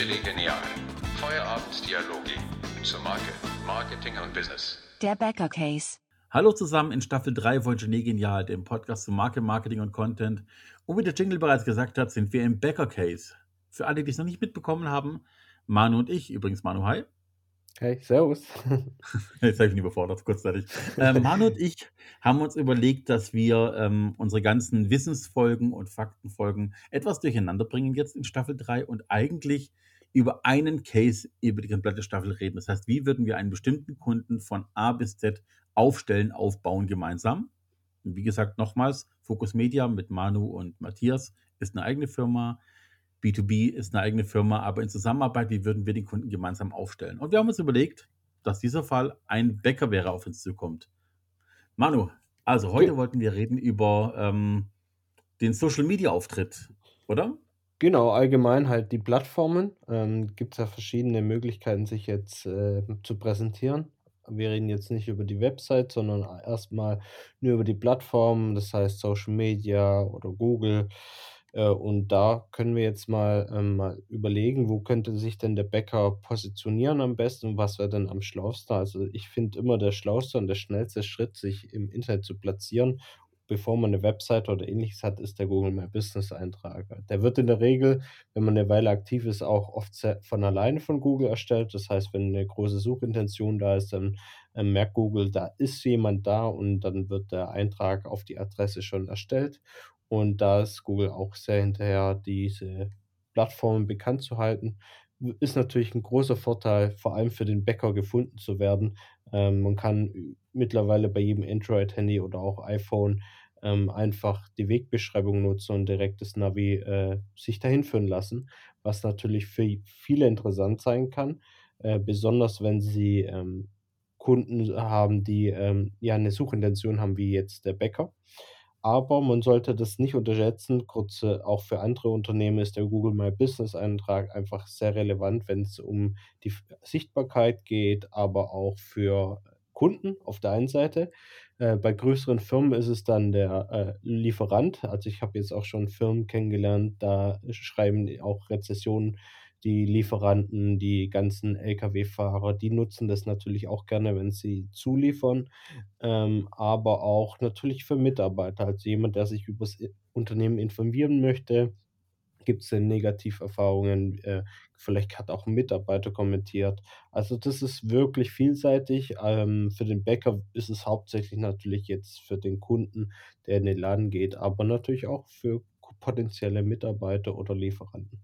Chili Genial. Feuerabendsdialoge zur Marke, Marketing und Business. Der Bäcker Case. Hallo zusammen in Staffel 3 von Genie Genial, dem Podcast zu Marke, Marketing und Content. Und wie der Jingle bereits gesagt hat, sind wir im Bäcker Case. Für alle, die es noch nicht mitbekommen haben, Manu und ich, übrigens Manu, hi. Hey, servus. Jetzt habe ich mich überfordert, kurzzeitig. Manu und ich haben uns überlegt, dass wir unsere ganzen Wissensfolgen und Faktenfolgen etwas durcheinander bringen jetzt in Staffel 3 und eigentlich über einen Case über die komplette Staffel reden. Das heißt, wie würden wir einen bestimmten Kunden von A bis Z aufstellen, aufbauen gemeinsam? Und wie gesagt, nochmals, Focus Media mit Manu und Matthias ist eine eigene Firma. B2B ist eine eigene Firma, aber in Zusammenarbeit, wie würden wir den Kunden gemeinsam aufstellen? Und wir haben uns überlegt, dass dieser Fall ein Bäcker wäre, auf uns zukommt. Manu, also heute wollten wir reden über den Social-Media-Auftritt, oder? Genau, allgemein halt die Plattformen. Gibt es ja verschiedene Möglichkeiten, sich jetzt zu präsentieren. Wir reden jetzt nicht über die Website, sondern erstmal nur über die Plattformen, das heißt Social Media oder Google. Und da können wir jetzt mal überlegen, wo könnte sich denn der Bäcker positionieren am besten und was wäre denn am schlausten. Also ich finde immer der schlauste und der schnellste Schritt, sich im Internet zu platzieren, bevor man eine Website oder ähnliches hat, ist der Google My Business Eintrag. Der wird in der Regel, wenn man eine Weile aktiv ist, auch oft von alleine von Google erstellt. Das heißt, wenn eine große Suchintention da ist, dann merkt Google, da ist jemand da und dann wird der Eintrag auf die Adresse schon erstellt. Und da ist Google auch sehr hinterher, diese Plattformen bekannt zu halten. Ist natürlich ein großer Vorteil, vor allem für den Bäcker gefunden zu werden. Man kann mittlerweile bei jedem Android-Handy oder auch iPhone einfach die Wegbeschreibung nutzen und direkt das Navi sich dahin führen lassen, was natürlich für viele interessant sein kann, besonders wenn sie Kunden haben, die eine Suchintention haben, wie jetzt der Bäcker. Aber man sollte das nicht unterschätzen, kurz auch für andere Unternehmen ist der Google My Business Eintrag einfach sehr relevant, wenn es um die Sichtbarkeit geht, aber auch für Kunden auf der einen Seite. Bei größeren Firmen ist es dann der Lieferant, also ich habe jetzt auch schon Firmen kennengelernt, da schreiben auch Rezessionen, die Lieferanten, die ganzen Lkw-Fahrer, die nutzen das natürlich auch gerne, wenn sie zuliefern, aber auch natürlich für Mitarbeiter, also jemand, der sich über das Unternehmen informieren möchte, gibt es denn Negativerfahrungen, vielleicht hat auch ein Mitarbeiter kommentiert, also das ist wirklich vielseitig, für den Bäcker ist es hauptsächlich natürlich jetzt für den Kunden, der in den Laden geht, aber natürlich auch für potenzielle Mitarbeiter oder Lieferanten.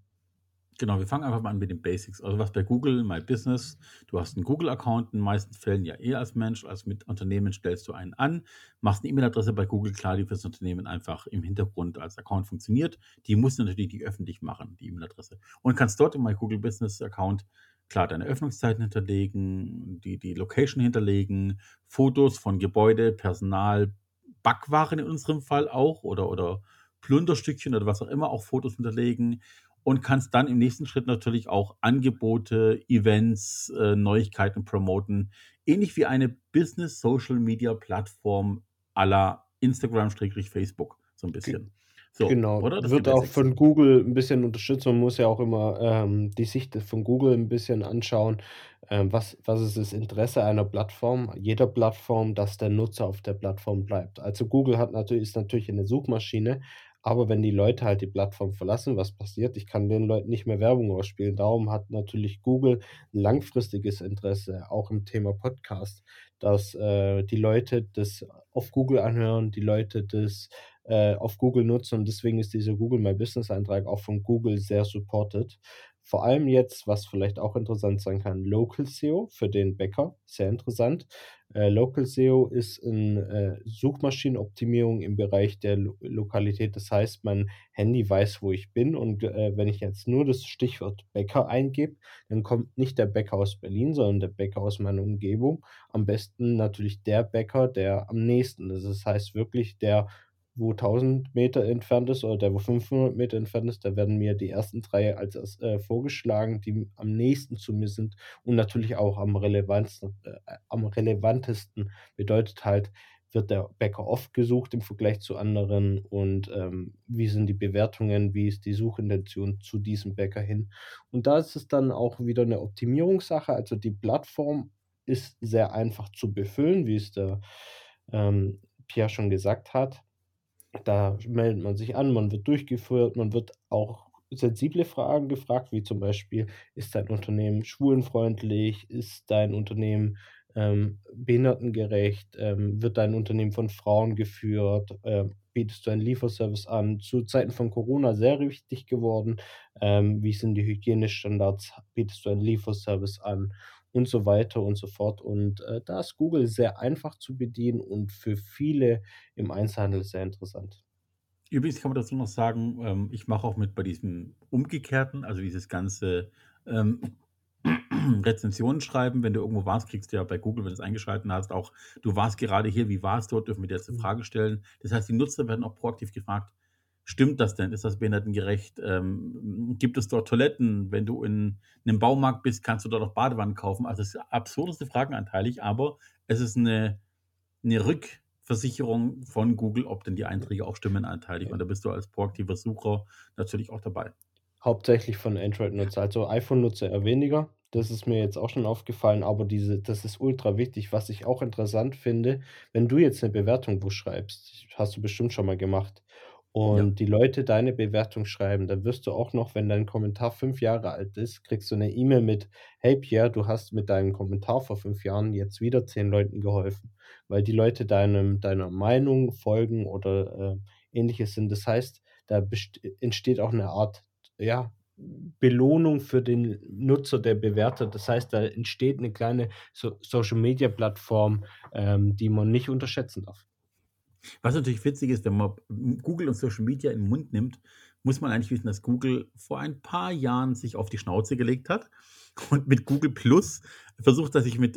Genau, wir fangen einfach mal an mit den Basics. Also was bei Google My Business, du hast einen Google-Account, in den meisten Fällen ja eher als Mensch, als mit Unternehmen stellst du einen an, machst eine E-Mail-Adresse bei Google, klar, die für das Unternehmen einfach im Hintergrund als Account funktioniert. Die musst du natürlich die öffentlich machen, die E-Mail-Adresse. Und kannst dort im My Google Business Account, klar, deine Öffnungszeiten hinterlegen, die Location hinterlegen, Fotos von Gebäude, Personal, Backwaren in unserem Fall auch oder Plunderstückchen oder was auch immer, auch Fotos hinterlegen. Und kannst dann im nächsten Schritt natürlich auch Angebote, Events, Neuigkeiten promoten. Ähnlich wie eine Business-Social-Media-Plattform à la Instagram-Facebook, so ein bisschen. So, genau, oder? Das wird auch von Google ein bisschen unterstützt. Man muss ja auch immer die Sicht von Google ein bisschen anschauen, was ist das Interesse einer Plattform, jeder Plattform, dass der Nutzer auf der Plattform bleibt. Also Google ist natürlich eine Suchmaschine, aber wenn die Leute halt die Plattform verlassen, was passiert? Ich kann den Leuten nicht mehr Werbung ausspielen. Darum hat natürlich Google ein langfristiges Interesse, auch im Thema Podcast, dass die Leute das auf Google anhören, die Leute das auf Google nutzen. Und deswegen ist dieser Google My Business Eintrag auch von Google sehr supported. Vor allem jetzt, was vielleicht auch interessant sein kann, Local SEO für den Bäcker, sehr interessant. Local SEO ist eine Suchmaschinenoptimierung im Bereich der Lokalität. Das heißt, mein Handy weiß, wo ich bin und wenn ich jetzt nur das Stichwort Bäcker eingebe, dann kommt nicht der Bäcker aus Berlin, sondern der Bäcker aus meiner Umgebung. Am besten natürlich der Bäcker, der am nächsten ist. Das heißt wirklich der, wo 1000 Meter entfernt ist oder der, wo 500 Meter entfernt ist, da werden mir die ersten drei als vorgeschlagen, die am nächsten zu mir sind und natürlich auch am relevantesten. Bedeutet halt, wird der Bäcker oft gesucht im Vergleich zu anderen und wie sind die Bewertungen, wie ist die Suchintention zu diesem Bäcker hin. Und da ist es dann auch wieder eine Optimierungssache, also die Plattform ist sehr einfach zu befüllen, wie es der Pierre schon gesagt hat. Da meldet man sich an, man wird durchgeführt, man wird auch sensible Fragen gefragt, wie zum Beispiel, ist dein Unternehmen schwulenfreundlich, ist dein Unternehmen behindertengerecht, wird dein Unternehmen von Frauen geführt, bietest du einen Lieferservice an, zu Zeiten von Corona sehr wichtig geworden, wie sind die Hygienestandards, bietest du einen Lieferservice an und so weiter und so fort. Und da ist Google sehr einfach zu bedienen und für viele im Einzelhandel sehr interessant. Übrigens kann man dazu noch sagen, ich mache auch mit bei diesem Umgekehrten, also dieses ganze Rezensionen schreiben, wenn du irgendwo warst, kriegst du ja bei Google, wenn du es eingeschalten hast, auch du warst gerade hier, wie war es dort, dürfen wir dir jetzt eine Frage stellen. Das heißt, die Nutzer werden auch proaktiv gefragt, stimmt das denn? Ist das behindertengerecht? Gibt es dort Toiletten? Wenn du in einem Baumarkt bist, kannst du dort auch Badewannen kaufen. Also es sind absurdeste Fragen anteilig, aber es ist eine Rückversicherung von Google, ob denn die Einträge auch stimmen anteilig. Und da bist du als proaktiver Sucher natürlich auch dabei. Hauptsächlich von Android-Nutzer, also iPhone-Nutzer eher weniger. Das ist mir jetzt auch schon aufgefallen, aber das ist ultra wichtig. Was ich auch interessant finde, wenn du jetzt eine Bewertung schreibst, hast du bestimmt schon mal gemacht, und ja, die Leute deine Bewertung schreiben, dann wirst du auch noch, wenn dein Kommentar 5 Jahre alt ist, kriegst du eine E-Mail mit, hey Pierre, du hast mit deinem Kommentar vor 5 Jahren jetzt wieder 10 Leuten geholfen, weil die Leute deiner Meinung folgen oder ähnliches sind. Das heißt, da entsteht auch eine Art, ja, Belohnung für den Nutzer, der bewertet. Das heißt, da entsteht eine kleine Social-Media-Plattform, die man nicht unterschätzen darf. Was natürlich witzig ist, wenn man Google und Social Media in den Mund nimmt, muss man eigentlich wissen, dass Google vor ein paar Jahren sich auf die Schnauze gelegt hat und mit Google Plus versucht, das sich mit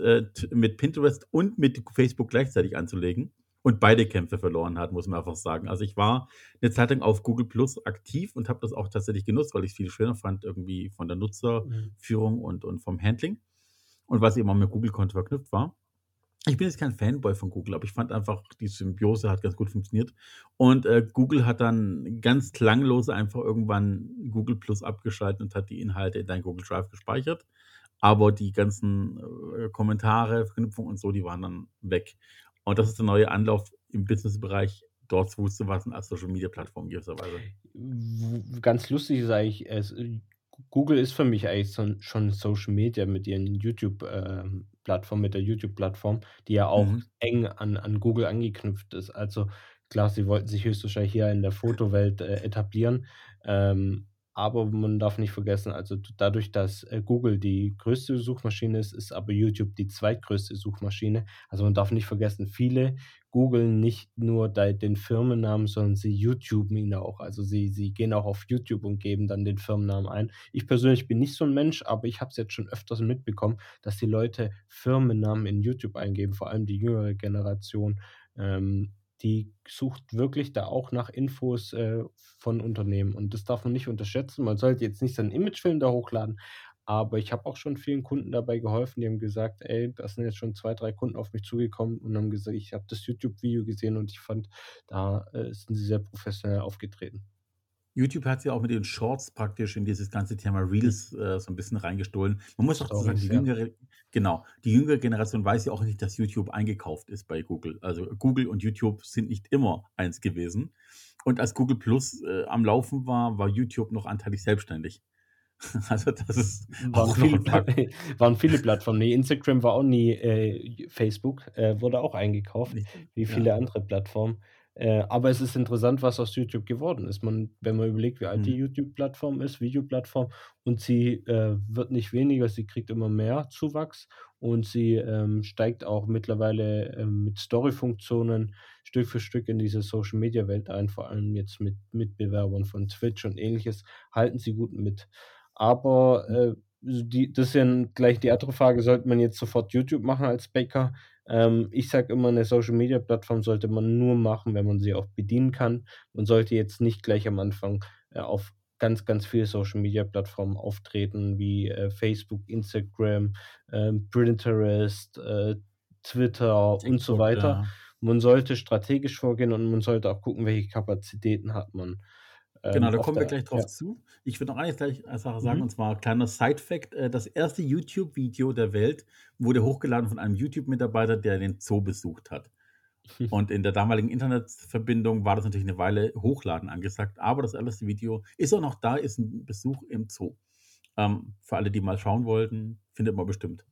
Pinterest und mit Facebook gleichzeitig anzulegen und beide Kämpfe verloren hat, muss man einfach sagen. Also ich war eine Zeit lang auf Google Plus aktiv und habe das auch tatsächlich genutzt, weil ich es viel schöner fand, irgendwie von der Nutzerführung und vom Handling und was eben auch mit Google-Konto verknüpft war. Ich bin jetzt kein Fanboy von Google, aber ich fand einfach, die Symbiose hat ganz gut funktioniert. Und Google hat dann ganz klanglos einfach irgendwann Google Plus abgeschaltet und hat die Inhalte in dein Google Drive gespeichert. Aber die ganzen Kommentare, Verknüpfungen und so, die waren dann weg. Und das ist der neue Anlauf im Businessbereich, dort Fuß zu fassen als Social-Media-Plattform gewisserweise. Ganz lustig ist eigentlich, Google ist für mich eigentlich schon Social Media mit ihren YouTube-Plattform, mit der YouTube-Plattform, die ja auch eng an Google angeknüpft ist. Also klar, sie wollten sich höchstwahrscheinlich hier in der Fotowelt etablieren, aber man darf nicht vergessen, also dadurch, dass Google die größte Suchmaschine ist, ist aber YouTube die zweitgrößte Suchmaschine. Also man darf nicht vergessen, viele googeln nicht nur den Firmennamen, sondern sie YouTuben ihn auch. Also sie gehen auch auf YouTube und geben dann den Firmennamen ein. Ich persönlich bin nicht so ein Mensch, aber ich habe es jetzt schon öfters mitbekommen, dass die Leute Firmennamen in YouTube eingeben, vor allem die jüngere Generation. Die sucht wirklich da auch nach Infos von Unternehmen. Und das darf man nicht unterschätzen. Man sollte jetzt nicht seinen Imagefilm da hochladen. Aber ich habe auch schon vielen Kunden dabei geholfen, die haben gesagt, ey, da sind jetzt schon 2, 3 Kunden auf mich zugekommen und haben gesagt, ich habe das YouTube-Video gesehen und ich fand, da sind sie sehr professionell aufgetreten. YouTube hat ja auch mit den Shorts praktisch in dieses ganze Thema Reels so ein bisschen reingestohlen. Man muss auch sagen, die jüngere Generation weiß ja auch nicht, dass YouTube eingekauft ist bei Google. Also Google und YouTube sind nicht immer eins gewesen. Und als Google Plus am Laufen war, war YouTube noch anteilig selbstständig. Also das ist waren viele Plattformen. Nee, Instagram war auch nie, Facebook wurde auch eingekauft, wie viele andere Plattformen. Aber es ist interessant, was aus YouTube geworden ist. Wenn man überlegt, wie alt die YouTube-Plattform ist, Videoplattform, und sie wird nicht weniger, sie kriegt immer mehr Zuwachs und sie steigt auch mittlerweile mit Story-Funktionen Stück für Stück in diese Social-Media-Welt ein, vor allem jetzt mit Mitbewerbern von Twitch und ähnliches, halten sie gut mit. Aber das ist ja gleich die andere Frage, sollte man jetzt sofort YouTube machen als Bäcker? Ich sage immer, eine Social-Media-Plattform sollte man nur machen, wenn man sie auch bedienen kann. Man sollte jetzt nicht gleich am Anfang auf ganz, ganz viele Social-Media-Plattformen auftreten, wie Facebook, Instagram, Pinterest, Twitter TikTok, und so weiter. Man sollte strategisch vorgehen und man sollte auch gucken, welche Kapazitäten hat man. Genau, da kommen wir gleich drauf zu. Ich würde noch eine Sache sagen, und zwar ein kleiner Side-Fact. Das erste YouTube-Video der Welt wurde hochgeladen von einem YouTube-Mitarbeiter, der den Zoo besucht hat. Und in der damaligen Internetverbindung war das natürlich eine Weile Hochladen angesagt, aber das erste Video ist auch noch da, ist ein Besuch im Zoo. Für alle, die mal schauen wollten, findet man bestimmt.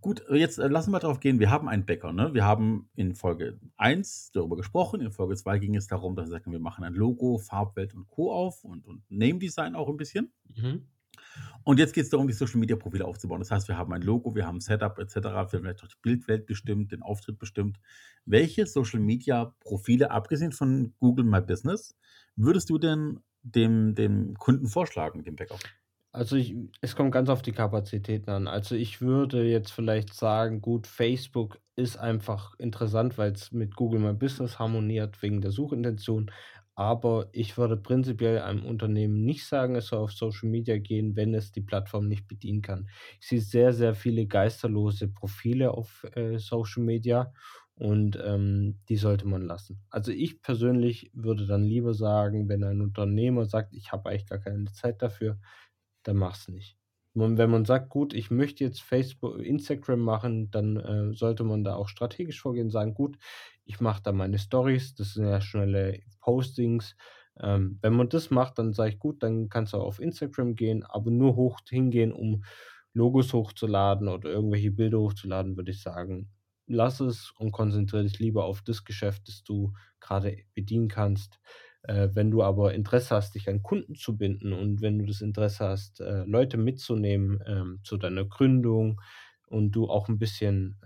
Gut, jetzt lassen wir drauf gehen. Wir haben einen Bäcker, ne? Wir haben in Folge 1 darüber gesprochen. In Folge 2 ging es darum, dass wir sagen, wir machen ein Logo, Farbwelt und Co. auf und Name Design auch ein bisschen. Und jetzt geht es darum, die Social Media Profile aufzubauen. Das heißt, wir haben ein Logo, wir haben ein Setup etc. Wir haben vielleicht auch die Bildwelt bestimmt, den Auftritt bestimmt. Welche Social Media Profile, abgesehen von Google My Business, würdest du denn dem Kunden vorschlagen, dem Bäcker? Also es kommt ganz auf die Kapazitäten an. Also ich würde jetzt vielleicht sagen, gut, Facebook ist einfach interessant, weil es mit Google My Business harmoniert wegen der Suchintention. Aber ich würde prinzipiell einem Unternehmen nicht sagen, es soll auf Social Media gehen, wenn es die Plattform nicht bedienen kann. Ich sehe sehr, sehr viele geisterlose Profile auf Social Media und die sollte man lassen. Also ich persönlich würde dann lieber sagen, wenn ein Unternehmer sagt, ich habe eigentlich gar keine Zeit dafür, dann mach's nicht. Und wenn man sagt, gut, ich möchte jetzt Facebook, Instagram machen, dann sollte man da auch strategisch vorgehen und sagen, gut, ich mache da meine Stories, das sind ja schnelle Postings. Wenn man das macht, dann sage ich, gut, dann kannst du auch auf Instagram gehen, aber nur hoch hingehen, um Logos hochzuladen oder irgendwelche Bilder hochzuladen, würde ich sagen, lass es und konzentriere dich lieber auf das Geschäft, das du gerade bedienen kannst. Wenn du aber Interesse hast, dich an Kunden zu binden und wenn du das Interesse hast, Leute mitzunehmen zu deiner Gründung und du auch ein bisschen,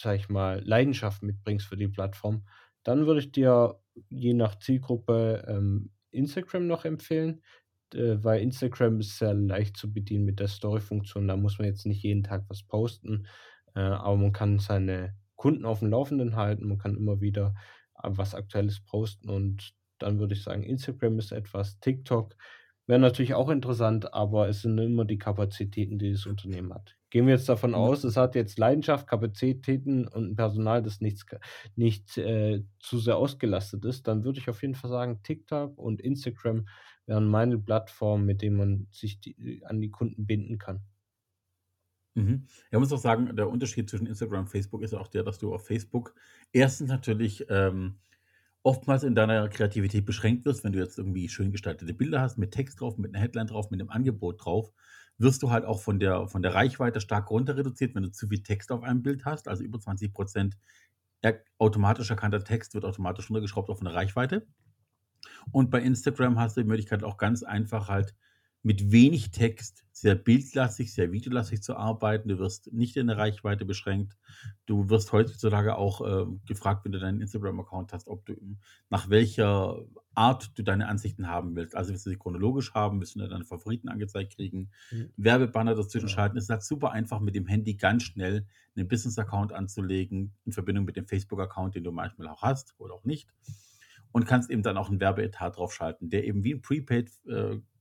sag ich mal, Leidenschaft mitbringst für die Plattform, dann würde ich dir je nach Zielgruppe Instagram noch empfehlen, weil Instagram ist sehr leicht zu bedienen mit der Story-Funktion. Da muss man jetzt nicht jeden Tag was posten, aber man kann seine Kunden auf dem Laufenden halten, man kann immer wieder was Aktuelles posten und dann würde ich sagen, Instagram ist etwas, TikTok wäre natürlich auch interessant, aber es sind immer die Kapazitäten, die das Unternehmen hat. Gehen wir jetzt davon aus, es hat jetzt Leidenschaft, Kapazitäten und ein Personal, das nicht zu sehr ausgelastet ist, dann würde ich auf jeden Fall sagen, TikTok und Instagram wären meine Plattformen, mit denen man sich an die Kunden binden kann. Ja, muss auch sagen, der Unterschied zwischen Instagram und Facebook ist ja auch der, dass du auf Facebook erstens natürlich oftmals in deiner Kreativität beschränkt wirst, wenn du jetzt irgendwie schön gestaltete Bilder hast, mit Text drauf, mit einer Headline drauf, mit einem Angebot drauf, wirst du halt auch von der Reichweite stark runter reduziert, wenn du zu viel Text auf einem Bild hast, also über 20% automatisch erkannter Text wird automatisch runtergeschraubt auf eine Reichweite. Und bei Instagram hast du die Möglichkeit auch ganz einfach halt, mit wenig Text, sehr bildlastig, sehr videolastig zu arbeiten. Du wirst nicht in der Reichweite beschränkt. Du wirst heutzutage auch gefragt, wenn du deinen Instagram-Account hast, ob du nach welcher Art du deine Ansichten haben willst. Also willst du sie chronologisch haben, willst du deine Favoriten angezeigt kriegen, Werbebanner dazwischen schalten. Es ist halt super einfach, mit dem Handy ganz schnell einen Business-Account anzulegen, in Verbindung mit dem Facebook-Account, den du manchmal auch hast oder auch nicht. Und kannst eben dann auch einen Werbeetat draufschalten, der eben wie ein Prepaid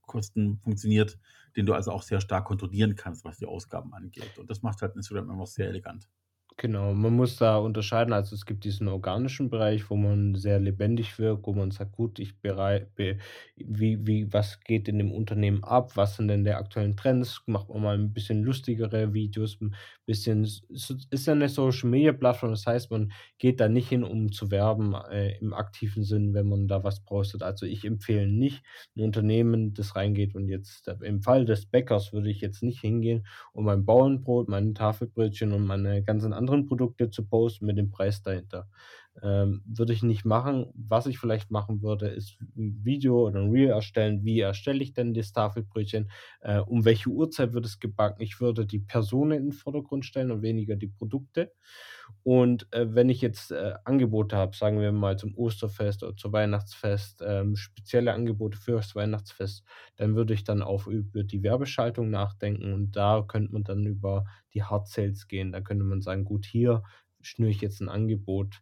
Kosten funktioniert, den du also auch sehr stark kontrollieren kannst, was die Ausgaben angeht. Und das macht halt Instagram immer sehr elegant. Genau, man muss da unterscheiden. Also es gibt diesen organischen Bereich, wo man sehr lebendig wirkt, wo man sagt, gut, was geht in dem Unternehmen ab, was sind denn der aktuellen Trends, macht man mal ein bisschen lustigere Videos, ein bisschen, ist ja eine Social-Media-Plattform, das heißt, man geht da nicht hin, um zu werben im aktiven Sinn, wenn man da was postet. Also ich empfehle nicht ein Unternehmen, das reingeht und jetzt, im Fall des Bäckers würde ich jetzt nicht hingehen und mein Bauernbrot, meine Tafelbrötchen und meine ganzen anderen Produkte zu posten mit dem Preis dahinter. Würde ich nicht machen. Was ich vielleicht machen würde, ist ein Video oder ein Reel erstellen. Wie erstelle ich denn das Tafelbrötchen? Um welche Uhrzeit wird es gebacken? Ich würde die Personen in den Vordergrund stellen und weniger die Produkte. Und wenn ich jetzt Angebote habe, sagen wir mal zum Osterfest oder zum Weihnachtsfest, spezielle Angebote für das Weihnachtsfest, dann würde ich dann auch über die Werbeschaltung nachdenken und da könnte man dann über die Hard Sales gehen. Da könnte man sagen, gut, hier schnüre ich jetzt ein Angebot.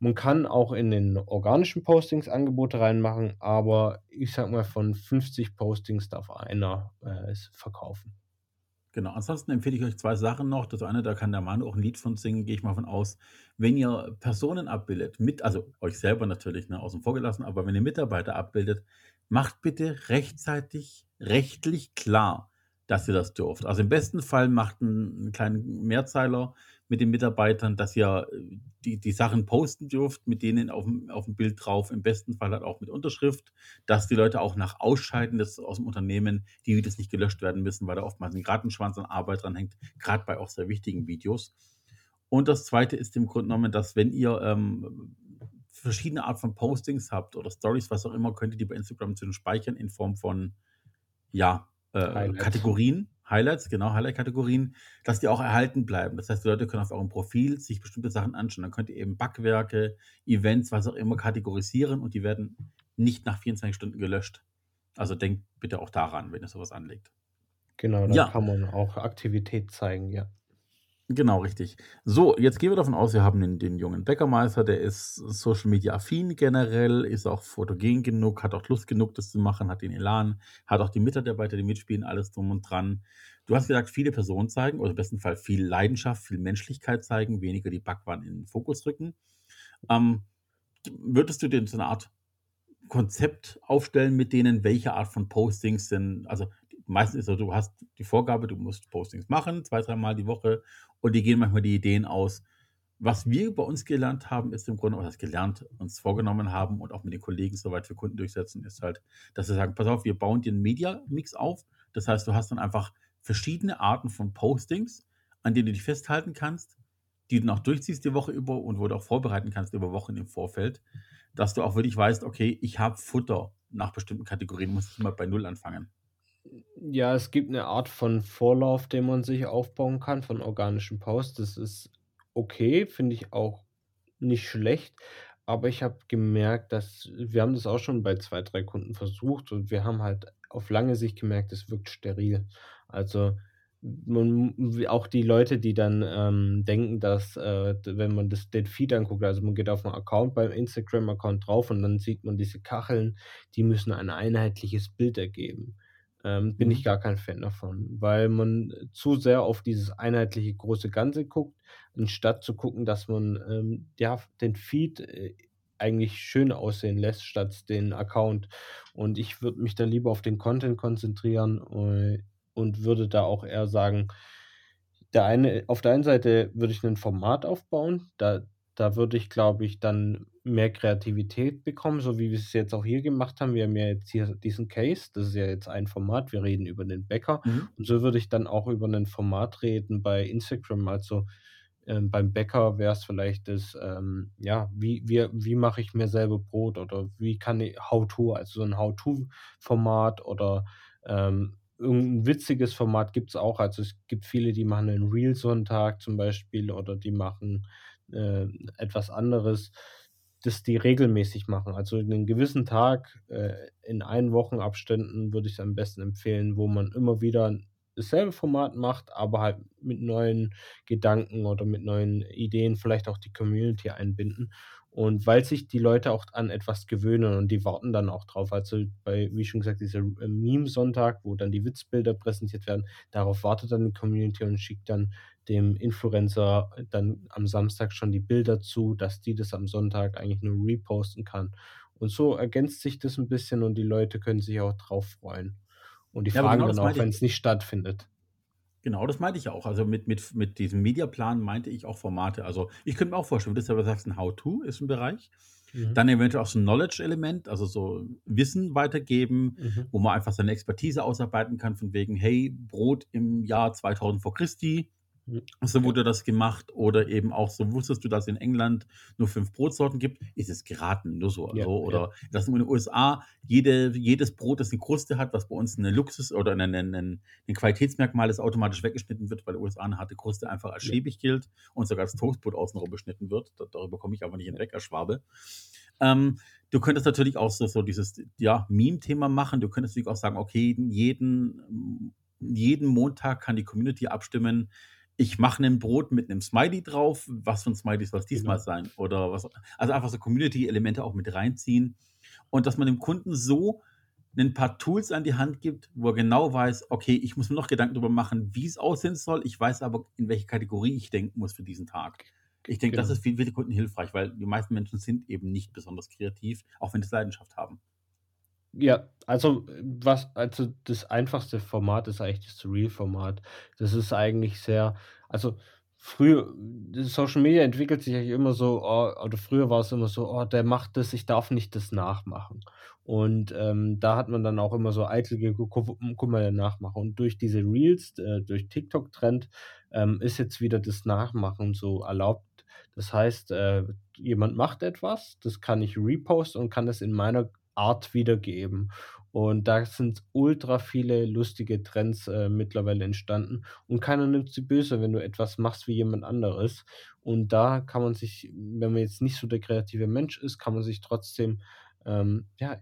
Man kann auch in den organischen Postings Angebote reinmachen, aber ich sag mal, von 50 Postings darf einer es verkaufen. Genau, ansonsten empfehle ich euch zwei Sachen noch. Das eine, da kann der Manu auch ein Lied von singen, gehe ich mal von aus. Wenn ihr Personen abbildet, also euch selber natürlich, ne, außen vor gelassen, aber wenn ihr Mitarbeiter abbildet, macht bitte rechtzeitig rechtlich klar, dass ihr das dürft. Also im besten Fall macht einen kleinen Mehrzeiler mit den Mitarbeitern, dass ihr die Sachen posten dürft, mit denen auf dem Bild drauf, im besten Fall halt auch mit Unterschrift, dass die Leute auch nach Ausscheiden aus dem Unternehmen die Videos nicht gelöscht werden müssen, weil da oftmals ein Rattenschwanz an Arbeit dran hängt, gerade bei auch sehr wichtigen Videos. Und das Zweite ist im Grunde genommen, dass wenn ihr verschiedene Art von Postings habt oder Stories, was auch immer, könnt ihr die bei Instagram zu speichern in Form von, ja, Kategorien, Highlights, genau, Highlight-Kategorien, dass die auch erhalten bleiben. Das heißt, die Leute können auf eurem Profil sich bestimmte Sachen anschauen. Dann könnt ihr eben Backwerke, Events, was auch immer kategorisieren und die werden nicht nach 24 Stunden gelöscht. Also denkt bitte auch daran, wenn ihr sowas anlegt. Genau, da kann man auch Aktivität zeigen, ja. Genau, richtig. So, jetzt gehen wir davon aus, wir haben den jungen Bäckermeister, der ist Social Media affin generell, ist auch fotogen genug, hat auch Lust genug, das zu machen, hat den Elan, hat auch die Mitarbeiter, die mitspielen, alles drum und dran. Du hast gesagt, viele Personen zeigen, oder im besten Fall viel Leidenschaft, viel Menschlichkeit zeigen, weniger die Backwaren in den Fokus rücken. Würdest du denn so eine Art Konzept aufstellen mit denen, welche Art von Postings denn, also meistens ist es so, du hast die Vorgabe, du musst Postings machen, 2-3 Mal die Woche und die gehen manchmal die Ideen aus. Was wir bei uns gelernt haben, ist im Grunde, uns vorgenommen haben und auch mit den Kollegen soweit für Kunden durchsetzen, ist halt, dass wir sagen, pass auf, wir bauen dir einen Media-Mix auf. Das heißt, du hast dann einfach verschiedene Arten von Postings, an denen du dich festhalten kannst, die du noch durchziehst die Woche über und wo du auch vorbereiten kannst über Wochen im Vorfeld, dass du auch wirklich weißt, okay, ich habe Futter nach bestimmten Kategorien, muss ich immer bei Null anfangen. Ja, es gibt eine Art von Vorlauf, den man sich aufbauen kann, von organischen Posts. Das ist okay, finde ich auch nicht schlecht, aber ich habe gemerkt, dass wir haben das auch schon bei 2-3 Kunden versucht und wir haben halt auf lange Sicht gemerkt, es wirkt steril. Also auch die Leute, die dann denken, dass wenn man den Feed anguckt, also man geht auf einen Account beim Instagram-Account drauf und dann sieht man diese Kacheln, die müssen ein einheitliches Bild ergeben. Bin ich gar kein Fan davon, weil man zu sehr auf dieses einheitliche große Ganze guckt, anstatt zu gucken, dass man den Feed eigentlich schön aussehen lässt, statt den Account. Und ich würde mich dann lieber auf den Content konzentrieren und würde da auch eher sagen, auf der einen Seite würde ich ein Format aufbauen, da würde ich, glaube ich, dann mehr Kreativität bekommen, so wie wir es jetzt auch hier gemacht haben. Wir haben ja jetzt hier diesen Case, das ist ja jetzt ein Format, wir reden über den Bäcker und so würde ich dann auch über ein Format reden bei Instagram, also beim Bäcker wäre es vielleicht das, wie mache ich mir selber Brot oder wie kann ich, How-To, also so ein How-To-Format oder irgendein witziges Format gibt es auch, also es gibt viele, die machen einen Reels-Sonntag zum Beispiel oder die machen etwas anderes, das die regelmäßig machen. Also einen gewissen Tag in 1-Wochen-Abständen würde ich am besten empfehlen, wo man immer wieder dasselbe Format macht, aber halt mit neuen Gedanken oder mit neuen Ideen vielleicht auch die Community einbinden. Und weil sich die Leute auch an etwas gewöhnen und die warten dann auch drauf. Also bei, wie schon gesagt, dieser Meme-Sonntag, wo dann die Witzbilder präsentiert werden, darauf wartet dann die Community und schickt dann dem Influencer dann am Samstag schon die Bilder zu, dass die das am Sonntag eigentlich nur reposten kann. Und so ergänzt sich das ein bisschen und die Leute können sich auch drauf freuen. Und die fragen genau dann auch, wenn es nicht stattfindet. Genau, das meinte ich auch. Also mit diesem Mediaplan meinte ich auch Formate. Also ich könnte mir auch vorstellen, dass du sagst, ein How-To ist ein Bereich. Dann eventuell auch so ein Knowledge-Element, also so Wissen weitergeben, wo man einfach seine Expertise ausarbeiten kann, von wegen, hey, Brot im Jahr 2000 vor Christi, so wurde das gemacht. Oder eben auch so, wusstest du, dass es in England nur 5 Brotsorten gibt? Ist es geraten, nur so. Ja, oder dass in den USA jedes Brot, das eine Kruste hat, was bei uns eine Luxus- oder ein Qualitätsmerkmal ist, automatisch weggeschnitten wird, weil in den USA eine harte Kruste einfach als schäbig gilt und sogar das Toastbrot außenrum beschnitten wird. Darüber komme ich aber nicht hinweg als Schwabe. Du könntest natürlich auch so dieses Meme-Thema machen. Du könntest natürlich auch sagen, okay, jeden Montag kann die Community abstimmen, ich mache ein Brot mit einem Smiley drauf, was für ein Smiley soll es diesmal sein? Oder was? Also einfach so Community-Elemente auch mit reinziehen und dass man dem Kunden so ein paar Tools an die Hand gibt, wo er genau weiß, okay, ich muss mir noch Gedanken darüber machen, wie es aussehen soll. Ich weiß aber, in welche Kategorie ich denken muss für diesen Tag. Ich denke, genau. Das ist für viele Kunden hilfreich, weil die meisten Menschen sind eben nicht besonders kreativ, auch wenn sie Leidenschaft haben. Ja, also das einfachste Format ist eigentlich das Reel-Format. Das ist eigentlich sehr, also früher, Social Media entwickelt sich eigentlich immer so, oder früher war es immer so, der macht das, ich darf nicht das nachmachen. Und da hat man dann auch immer so eitel, guck mal, der Nachmacher. Und durch diese Reels, durch TikTok-Trend, ist jetzt wieder das Nachmachen so erlaubt. Das heißt, jemand macht etwas, das kann ich reposten und kann das in meiner Art wiedergeben. Und da sind ultra viele lustige Trends mittlerweile entstanden. Und keiner nimmt sie böse, wenn du etwas machst wie jemand anderes. Und da kann man sich, wenn man jetzt nicht so der kreative Mensch ist, kann man sich trotzdem,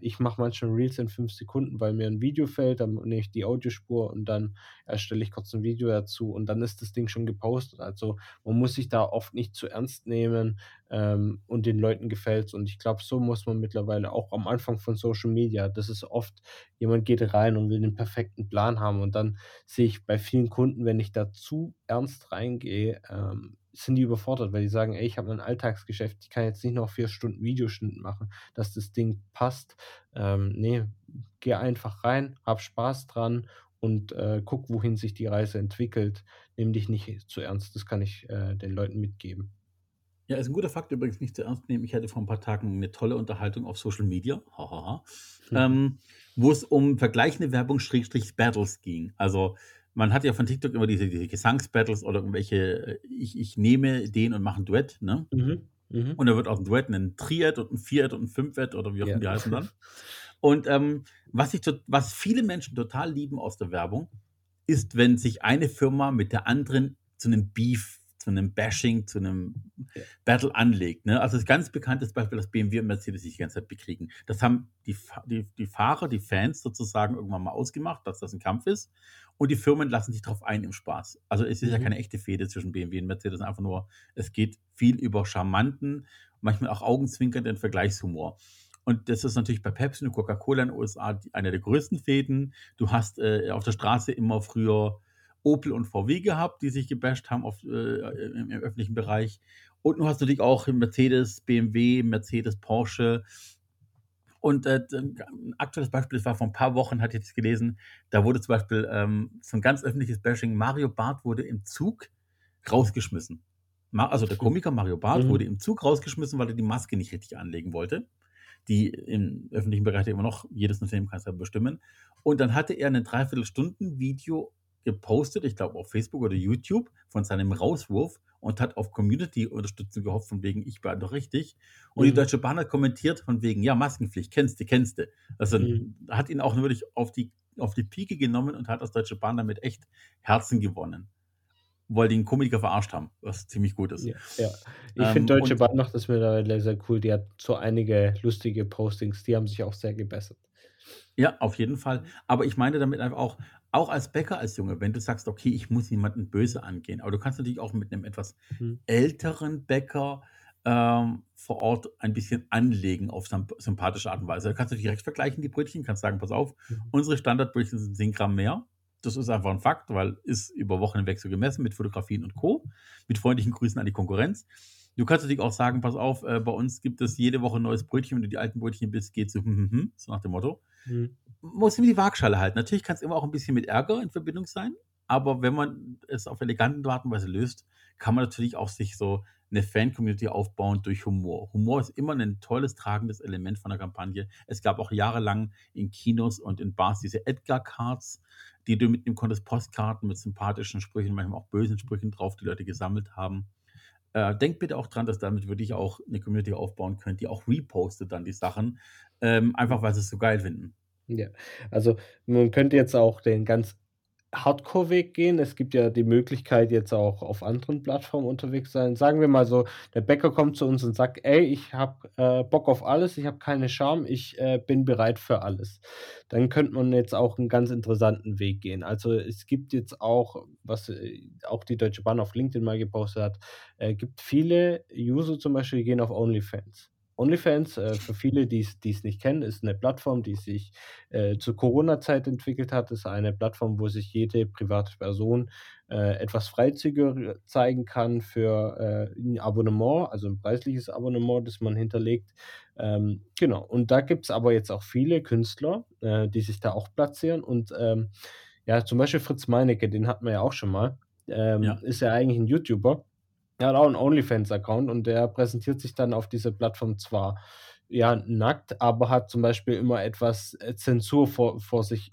ich mache manchmal Reels in 5 Sekunden, weil mir ein Video fällt, dann nehme ich die Audiospur und dann erstelle ich kurz ein Video dazu und dann ist das Ding schon gepostet. Also man muss sich da oft nicht zu ernst nehmen und den Leuten gefällt es. Und ich glaube, so muss man mittlerweile auch am Anfang von Social Media, das ist oft, jemand geht rein und will den perfekten Plan haben und dann sehe ich bei vielen Kunden, wenn ich da zu ernst reingehe, sind die überfordert, weil die sagen, ich habe mein Alltagsgeschäft, ich kann jetzt nicht noch 4 Stunden Videoschnitt machen, dass das Ding passt. Geh einfach rein, hab Spaß dran und guck, wohin sich die Reise entwickelt. Nimm dich nicht zu ernst, das kann ich den Leuten mitgeben. Ja, ist ein guter Fakt übrigens, nicht zu ernst nehmen. Ich hatte vor ein paar Tagen eine tolle Unterhaltung auf Social Media, wo es um vergleichende Werbung / Battles ging. Also man hat ja von TikTok immer diese Gesangsbattles oder irgendwelche, ich nehme den und mache ein Duett, ne? Mhm, und da wird aus dem Duett ein Triett und ein Viert und ein Fünfett oder wie auch immer die heißen dann. Und was viele Menschen total lieben aus der Werbung, ist, wenn sich eine Firma mit der anderen zu einem Beef, zu einem Bashing, zu einem Battle anlegt. Ne? Also das ganz bekanntes Beispiel, dass BMW und Mercedes sich die ganze Zeit bekriegen. Das haben die Fahrer, die Fans sozusagen irgendwann mal ausgemacht, dass das ein Kampf ist. Und die Firmen lassen sich drauf ein im Spaß. Also es ist ja keine echte Fehde zwischen BMW und Mercedes, einfach nur, es geht viel über charmanten, manchmal auch augenzwinkernden Vergleichshumor. Und das ist natürlich bei Pepsi und Coca-Cola in den USA eine der größten Fehden. Du hast auf der Straße immer früher Opel und VW gehabt, die sich gebasht haben im öffentlichen Bereich. Und nun hast du dich auch Mercedes, BMW, Mercedes, Porsche. Und ein aktuelles Beispiel, das war vor ein paar Wochen, hatte ich das gelesen, da wurde zum Beispiel so ein ganz öffentliches Bashing, Mario Barth wurde im Zug rausgeschmissen. Also der Komiker Mario Barth wurde im Zug rausgeschmissen, weil er die Maske nicht richtig anlegen wollte. Die im öffentlichen Bereich immer noch, jedes Unternehmen kann es ja bestimmen. Und dann hatte er ein 3/4-Stunden-Video gepostet, ich glaube auf Facebook oder YouTube, von seinem Rauswurf und hat auf Community-Unterstützung gehofft, von wegen, ich war doch richtig. Und die Deutsche Bahn hat kommentiert, von wegen, ja, Maskenpflicht, kennste. Also hat ihn auch wirklich auf die Pike genommen und hat als Deutsche Bahn damit echt Herzen gewonnen. Weil die einen Komiker verarscht haben, was ziemlich gut ist. Ja. Ich finde, Deutsche Bahn macht das mittlerweile sehr cool. Die hat so einige lustige Postings, die haben sich auch sehr gebessert. Ja, auf jeden Fall. Aber ich meine damit einfach auch als Bäcker, als Junge, wenn du sagst, okay, ich muss niemanden böse angehen. Aber du kannst natürlich auch mit einem etwas älteren Bäcker vor Ort ein bisschen anlegen auf sympathische Art und Weise. Da kannst du direkt vergleichen, die Brötchen, kannst sagen, pass auf, unsere Standardbrötchen sind 10 Gramm mehr. Das ist einfach ein Fakt, weil ist über Wochen hinweg so gemessen mit Fotografien und Co. Mit freundlichen Grüßen an die Konkurrenz. Du kannst natürlich auch sagen, pass auf, bei uns gibt es jede Woche ein neues Brötchen, wenn du die alten Brötchen bist, geht so nach dem Motto. Muss immer die Waagschale halten. Natürlich kann es immer auch ein bisschen mit Ärger in Verbindung sein, aber wenn man es auf elegante Art und Weise löst, kann man natürlich auch sich so eine Fan-Community aufbauen durch Humor. Humor ist immer ein tolles, tragendes Element von der Kampagne. Es gab auch jahrelang in Kinos und in Bars diese Edgar-Cards, die du mitnehmen konntest, Postkarten mit sympathischen Sprüchen, manchmal auch bösen Sprüchen drauf, die Leute gesammelt haben. Denkt bitte auch dran, dass damit würde ich auch eine Community aufbauen könnt, die auch repostet dann die Sachen, einfach weil sie es so geil finden. Ja, also man könnte jetzt auch den ganz Hardcore-Weg gehen. Es gibt ja die Möglichkeit, jetzt auch auf anderen Plattformen unterwegs zu sein. Sagen wir mal so, der Bäcker kommt zu uns und sagt, ich habe Bock auf alles, ich habe keine Scham, ich bin bereit für alles. Dann könnte man jetzt auch einen ganz interessanten Weg gehen. Also es gibt jetzt auch, was auch die Deutsche Bahn auf LinkedIn mal gepostet hat, gibt viele User zum Beispiel, die gehen auf OnlyFans. OnlyFans, für viele, die es nicht kennen, ist eine Plattform, die sich zur Corona-Zeit entwickelt hat. Das ist eine Plattform, wo sich jede private Person etwas freizügiger zeigen kann für ein Abonnement, also ein preisliches Abonnement, das man hinterlegt. Genau, und da gibt es aber jetzt auch viele Künstler, die sich da auch platzieren. Und ja, zum Beispiel Fritz Meinecke, den hatten wir ja auch schon mal, ist ja eigentlich ein YouTuber. Er hat auch einen OnlyFans-Account und der präsentiert sich dann auf dieser Plattform zwar ja nackt, aber hat zum Beispiel immer etwas Zensur vor sich,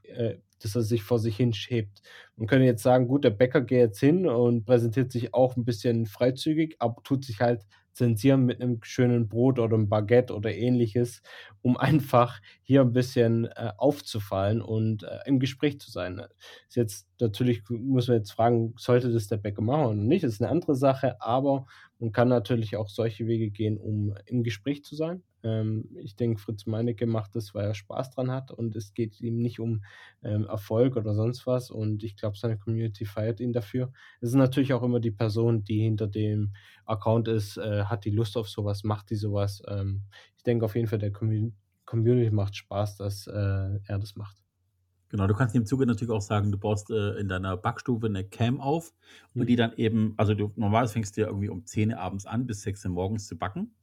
dass er sich vor sich hinschiebt. Man könnte jetzt sagen, gut, der Bäcker geht jetzt hin und präsentiert sich auch ein bisschen freizügig, aber tut sich halt zensieren mit einem schönen Brot oder einem Baguette oder ähnliches, um einfach hier ein bisschen aufzufallen und im Gespräch zu sein. Ist jetzt natürlich, muss man jetzt fragen, sollte das der Bäcker machen oder nicht? Das ist eine andere Sache, aber man kann natürlich auch solche Wege gehen, um im Gespräch zu sein. Ich denke, Fritz Meinecke macht das, weil er Spaß dran hat und es geht ihm nicht um Erfolg oder sonst was und ich glaube, seine Community feiert ihn dafür. Es ist natürlich auch immer die Person, die hinter dem Account ist, hat die Lust auf sowas, macht die sowas. Ich denke auf jeden Fall, der Community macht Spaß, dass er das macht. Genau, du kannst im Zuge natürlich auch sagen, du baust in deiner Backstube eine Cam auf und die dann eben, also du normal fängst du ja irgendwie um 10 Uhr abends an, bis 6 Uhr morgens zu backen.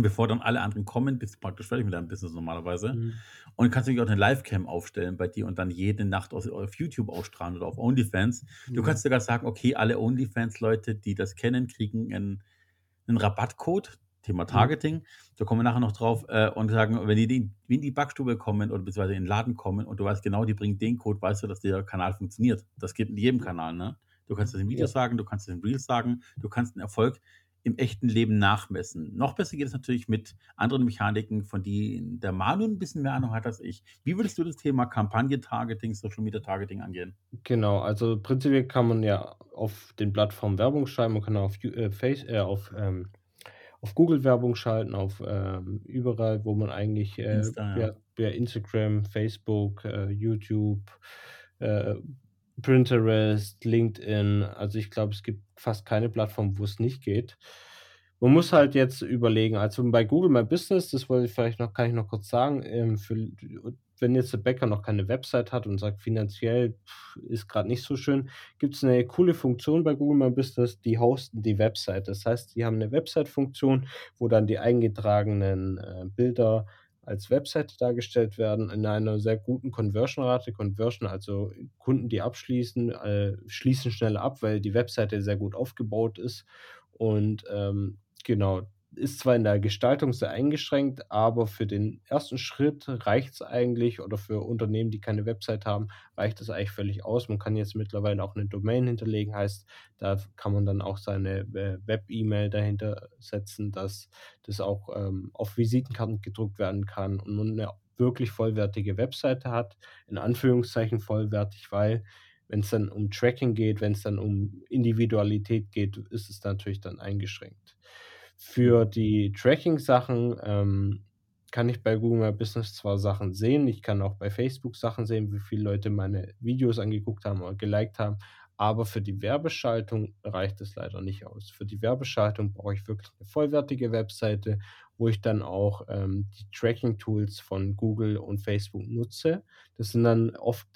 Bevor dann alle anderen kommen, bist du praktisch fertig mit deinem Business normalerweise. Mhm. Und kannst natürlich auch eine Livecam aufstellen bei dir und dann jede Nacht auf YouTube ausstrahlen oder auf OnlyFans. Mhm. Du kannst sogar sagen, okay, alle OnlyFans-Leute, die das kennen, kriegen einen Rabattcode, Thema Targeting. Mhm. Da kommen wir nachher noch drauf und sagen, wenn die in die Backstube kommen oder beziehungsweise in den Laden kommen und du weißt genau, die bringen den Code, weißt du, dass der Kanal funktioniert. Das geht mit jedem Kanal, ne? Du kannst das im Video sagen, du kannst das in Reels sagen, du kannst den Erfolg im echten Leben nachmessen. Noch besser geht es natürlich mit anderen Mechaniken, von denen der Manu ein bisschen mehr Ahnung hat als ich. Wie würdest du das Thema Kampagne-Targeting, Social-Media-Targeting angehen? Genau, also prinzipiell kann man ja auf den Plattformen Werbung schreiben, man kann auf Google Werbung schalten, auf überall, wo man eigentlich Instagram, Facebook, YouTube, Pinterest, LinkedIn, also ich glaube, es gibt fast keine Plattform, wo es nicht geht. Man muss halt jetzt überlegen, also bei Google My Business, das wollte ich vielleicht noch, kann ich noch kurz sagen, wenn jetzt der Bäcker noch keine Website hat und sagt, finanziell ist gerade nicht so schön, gibt es eine coole Funktion bei Google My Business, die hosten die Website. Das heißt, die haben eine Website-Funktion, wo dann die eingetragenen Bilder als Website dargestellt werden, in einer sehr guten Conversion-Rate. Conversion, also Kunden, die abschließen, schließen schnell ab, weil die Webseite sehr gut aufgebaut ist und genau, ist zwar in der Gestaltung sehr eingeschränkt, aber für den ersten Schritt reicht es eigentlich, oder für Unternehmen, die keine Website haben, reicht es eigentlich völlig aus. Man kann jetzt mittlerweile auch eine Domain hinterlegen, heißt, da kann man dann auch seine Web-E-Mail dahinter setzen, dass das auch auf Visitenkarten gedruckt werden kann und man eine wirklich vollwertige Webseite hat, in Anführungszeichen vollwertig, weil wenn es dann um Tracking geht, wenn es dann um Individualität geht, ist es natürlich dann eingeschränkt. Für die Tracking-Sachen kann ich bei Google My Business zwar Sachen sehen, ich kann auch bei Facebook Sachen sehen, wie viele Leute meine Videos angeguckt haben oder geliked haben, aber für die Werbeschaltung reicht es leider nicht aus. Für die Werbeschaltung brauche ich wirklich eine vollwertige Webseite, wo ich dann auch die Tracking-Tools von Google und Facebook nutze. Das sind dann oft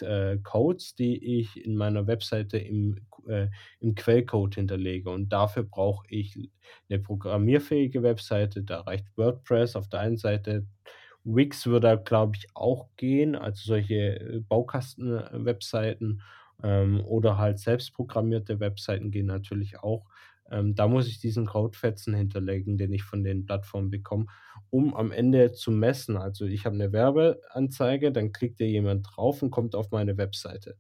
Codes, die ich in meiner Webseite im Quellcode hinterlege. Und dafür brauche ich eine programmierfähige Webseite. Da reicht WordPress auf der einen Seite. Wix würde da, glaube ich, auch gehen, also solche Baukasten-Webseiten oder halt selbstprogrammierte Webseiten gehen natürlich auch. Da muss ich diesen Codefetzen hinterlegen, den ich von den Plattformen bekomme, um am Ende zu messen. Also ich habe eine Werbeanzeige, dann klickt ja jemand drauf und kommt auf meine Webseite.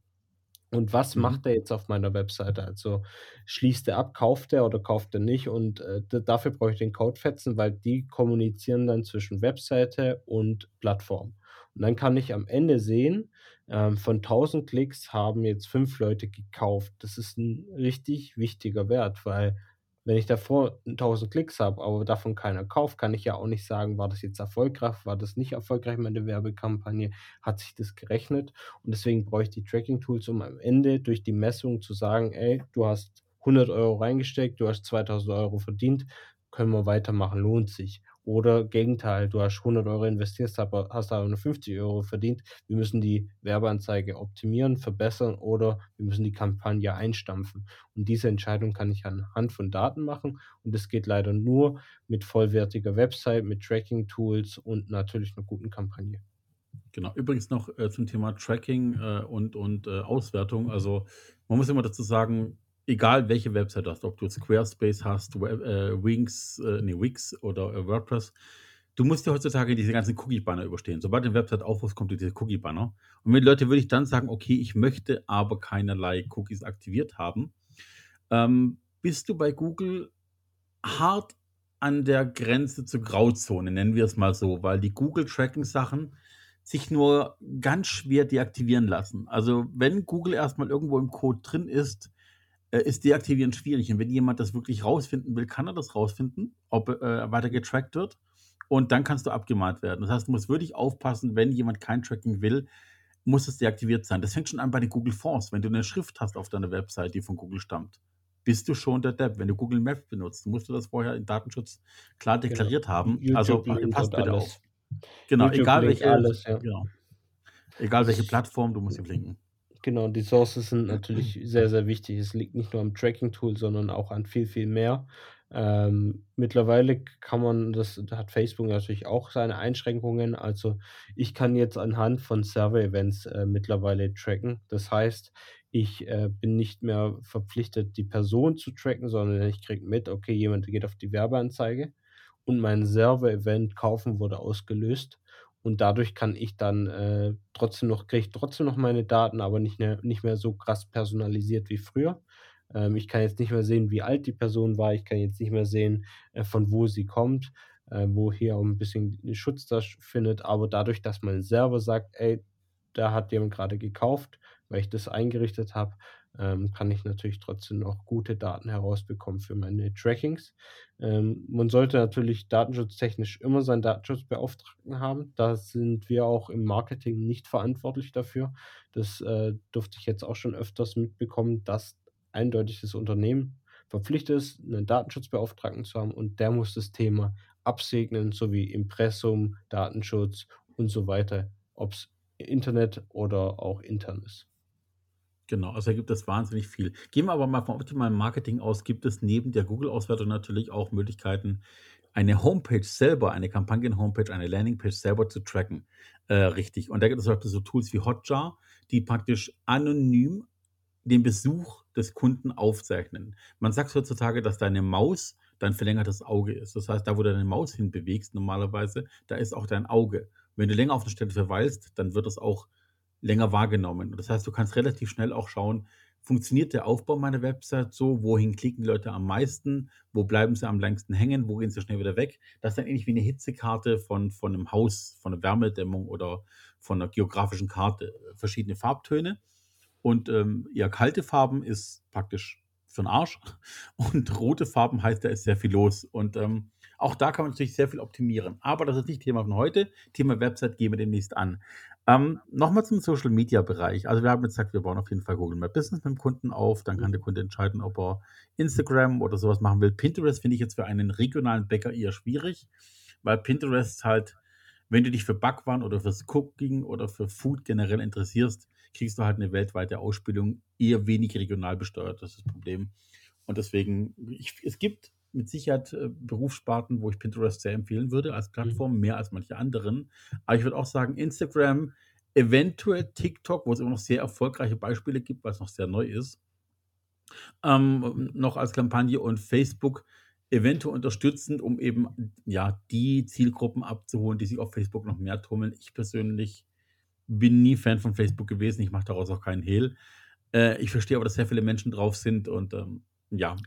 Und was macht er jetzt auf meiner Webseite? Also schließt er ab, kauft er oder kauft er nicht? Und dafür brauche ich den Codefetzen, weil die kommunizieren dann zwischen Webseite und Plattform. Und dann kann ich am Ende sehen, von 1000 Klicks haben jetzt 5 Leute gekauft. Das ist ein richtig wichtiger Wert, weil wenn ich davor 1000 Klicks habe, aber davon keiner kauft, kann ich ja auch nicht sagen, war das jetzt erfolgreich, war das nicht erfolgreich, meine Werbekampagne, hat sich das gerechnet. Und deswegen brauche ich die Tracking-Tools, um am Ende durch die Messung zu sagen, ey, du hast 100 € reingesteckt, du hast 2000 € verdient, können wir weitermachen, lohnt sich. Oder Gegenteil, du hast 100 Euro investiert, hast aber nur 50 Euro verdient. Wir müssen die Werbeanzeige optimieren, verbessern oder wir müssen die Kampagne einstampfen. Und diese Entscheidung kann ich anhand von Daten machen. Und das geht leider nur mit vollwertiger Website, mit Tracking-Tools und natürlich einer guten Kampagne. Genau, übrigens noch zum Thema Tracking und Auswertung. Also man muss immer dazu sagen, egal welche Website hast, ob du jetzt Squarespace hast, Wix oder WordPress, du musst ja heutzutage diese ganzen Cookie-Banner überstehen. Sobald du eine Website aufrufst, kommt diese Cookie-Banner. Und mit Leuten würde ich dann sagen, okay, ich möchte aber keinerlei Cookies aktiviert haben. Bist du bei Google hart an der Grenze zur Grauzone, nennen wir es mal so, weil die Google-Tracking-Sachen sich nur ganz schwer deaktivieren lassen. Also wenn Google erstmal irgendwo im Code drin ist, ist deaktivieren schwierig. Und wenn jemand das wirklich rausfinden will, kann er das rausfinden, ob weiter getrackt wird. Und dann kannst du abgemahnt werden. Das heißt, du musst wirklich aufpassen, wenn jemand kein Tracking will, muss es deaktiviert sein. Das fängt schon an bei den Google Fonts. Wenn du eine Schrift hast auf deiner Website, die von Google stammt, bist du schon der Depp. Wenn du Google Maps benutzt, musst du das vorher im Datenschutz klar deklariert haben. YouTube also passt bitte alles auf. Genau, egal welche Plattform, du musst sie blinken. Genau, die Sources sind natürlich sehr, sehr wichtig. Es liegt nicht nur am Tracking-Tool, sondern auch an viel, viel mehr. Mittlerweile kann man, da hat Facebook natürlich auch seine Einschränkungen. Also ich kann jetzt anhand von Server-Events mittlerweile tracken. Das heißt, ich bin nicht mehr verpflichtet, die Person zu tracken, sondern ich kriege mit, okay, jemand geht auf die Werbeanzeige und mein Server-Event kaufen wurde ausgelöst. Und dadurch kann ich dann trotzdem noch meine Daten, aber nicht mehr so krass personalisiert wie früher. Ich kann jetzt nicht mehr sehen, wie alt die Person war. Ich kann jetzt nicht mehr sehen, von wo sie kommt, wo hier auch ein bisschen Schutz da findet. Aber dadurch, dass mein Server sagt, ey, da hat jemand gerade gekauft, weil ich das eingerichtet habe, kann ich natürlich trotzdem noch gute Daten herausbekommen für meine Trackings. Man sollte natürlich datenschutztechnisch immer seinen Datenschutzbeauftragten haben. Da sind wir auch im Marketing nicht verantwortlich dafür. Das durfte ich jetzt auch schon öfters mitbekommen, dass eindeutig das Unternehmen verpflichtet ist, einen Datenschutzbeauftragten zu haben und der muss das Thema absegnen, sowie Impressum, Datenschutz und so weiter, ob es Internet oder auch intern ist. Genau, also da gibt es wahnsinnig viel. Gehen wir aber mal vom optimalen Marketing aus, gibt es neben der Google-Auswertung natürlich auch Möglichkeiten, eine Homepage selber, eine Kampagnen-Homepage, eine Landingpage selber zu tracken. Richtig. Und da gibt es auch so Tools wie Hotjar, die praktisch anonym den Besuch des Kunden aufzeichnen. Man sagt heutzutage, dass deine Maus dein verlängertes Auge ist. Das heißt, da wo du deine Maus hinbewegst normalerweise, da ist auch dein Auge. Wenn du länger auf eine Stelle verweilst, dann wird das auch länger wahrgenommen. Das heißt, du kannst relativ schnell auch schauen, funktioniert der Aufbau meiner Website so, wohin klicken die Leute am meisten, wo bleiben sie am längsten hängen, wo gehen sie schnell wieder weg. Das ist dann ähnlich wie eine Hitzekarte von einem Haus, von einer Wärmedämmung oder von einer geografischen Karte. Verschiedene Farbtöne und kalte Farben ist praktisch für den Arsch und rote Farben heißt, da ist sehr viel los und auch da kann man natürlich sehr viel optimieren. Aber das ist nicht Thema von heute. Thema Website gehen wir demnächst an. Nochmal zum Social-Media-Bereich. Also wir haben jetzt gesagt, wir bauen auf jeden Fall Google My Business mit dem Kunden auf. Dann kann der Kunde entscheiden, ob er Instagram oder sowas machen will. Pinterest finde ich jetzt für einen regionalen Bäcker eher schwierig, weil Pinterest halt, wenn du dich für Backwaren oder fürs Cooking oder für Food generell interessierst, kriegst du halt eine weltweite Ausspielung, eher wenig regional besteuert. Das ist das Problem. Und deswegen, es gibt mit Sicherheit Berufssparten, wo ich Pinterest sehr empfehlen würde als Plattform, mehr als manche anderen. Aber ich würde auch sagen, Instagram, eventuell TikTok, wo es immer noch sehr erfolgreiche Beispiele gibt, weil es noch sehr neu ist, noch als Kampagne und Facebook eventuell unterstützend, um eben die Zielgruppen abzuholen, die sich auf Facebook noch mehr tummeln. Ich persönlich bin nie Fan von Facebook gewesen, ich mache daraus auch keinen Hehl. Ich verstehe aber, dass sehr viele Menschen drauf sind und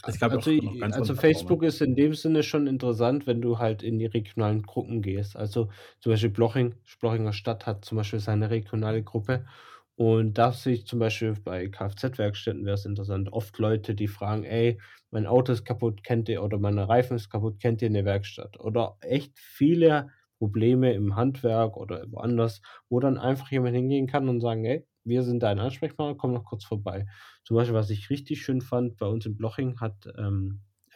es gab also, auch ganz Facebook ist in dem Sinne schon interessant, wenn du halt in die regionalen Gruppen gehst. Also zum Beispiel Blochinger Stadt hat zum Beispiel seine regionale Gruppe und da sehe ich zum Beispiel bei Kfz-Werkstätten wäre es interessant. Oft Leute, die fragen, ey, mein Auto ist kaputt, kennt ihr, oder meine Reifen ist kaputt, kennt ihr eine Werkstatt? Oder echt viele Probleme im Handwerk oder woanders, wo dann einfach jemand hingehen kann und sagen, ey, wir sind dein Ansprechpartner, komm noch kurz vorbei. Zum Beispiel, was ich richtig schön fand, bei uns in Bloching hat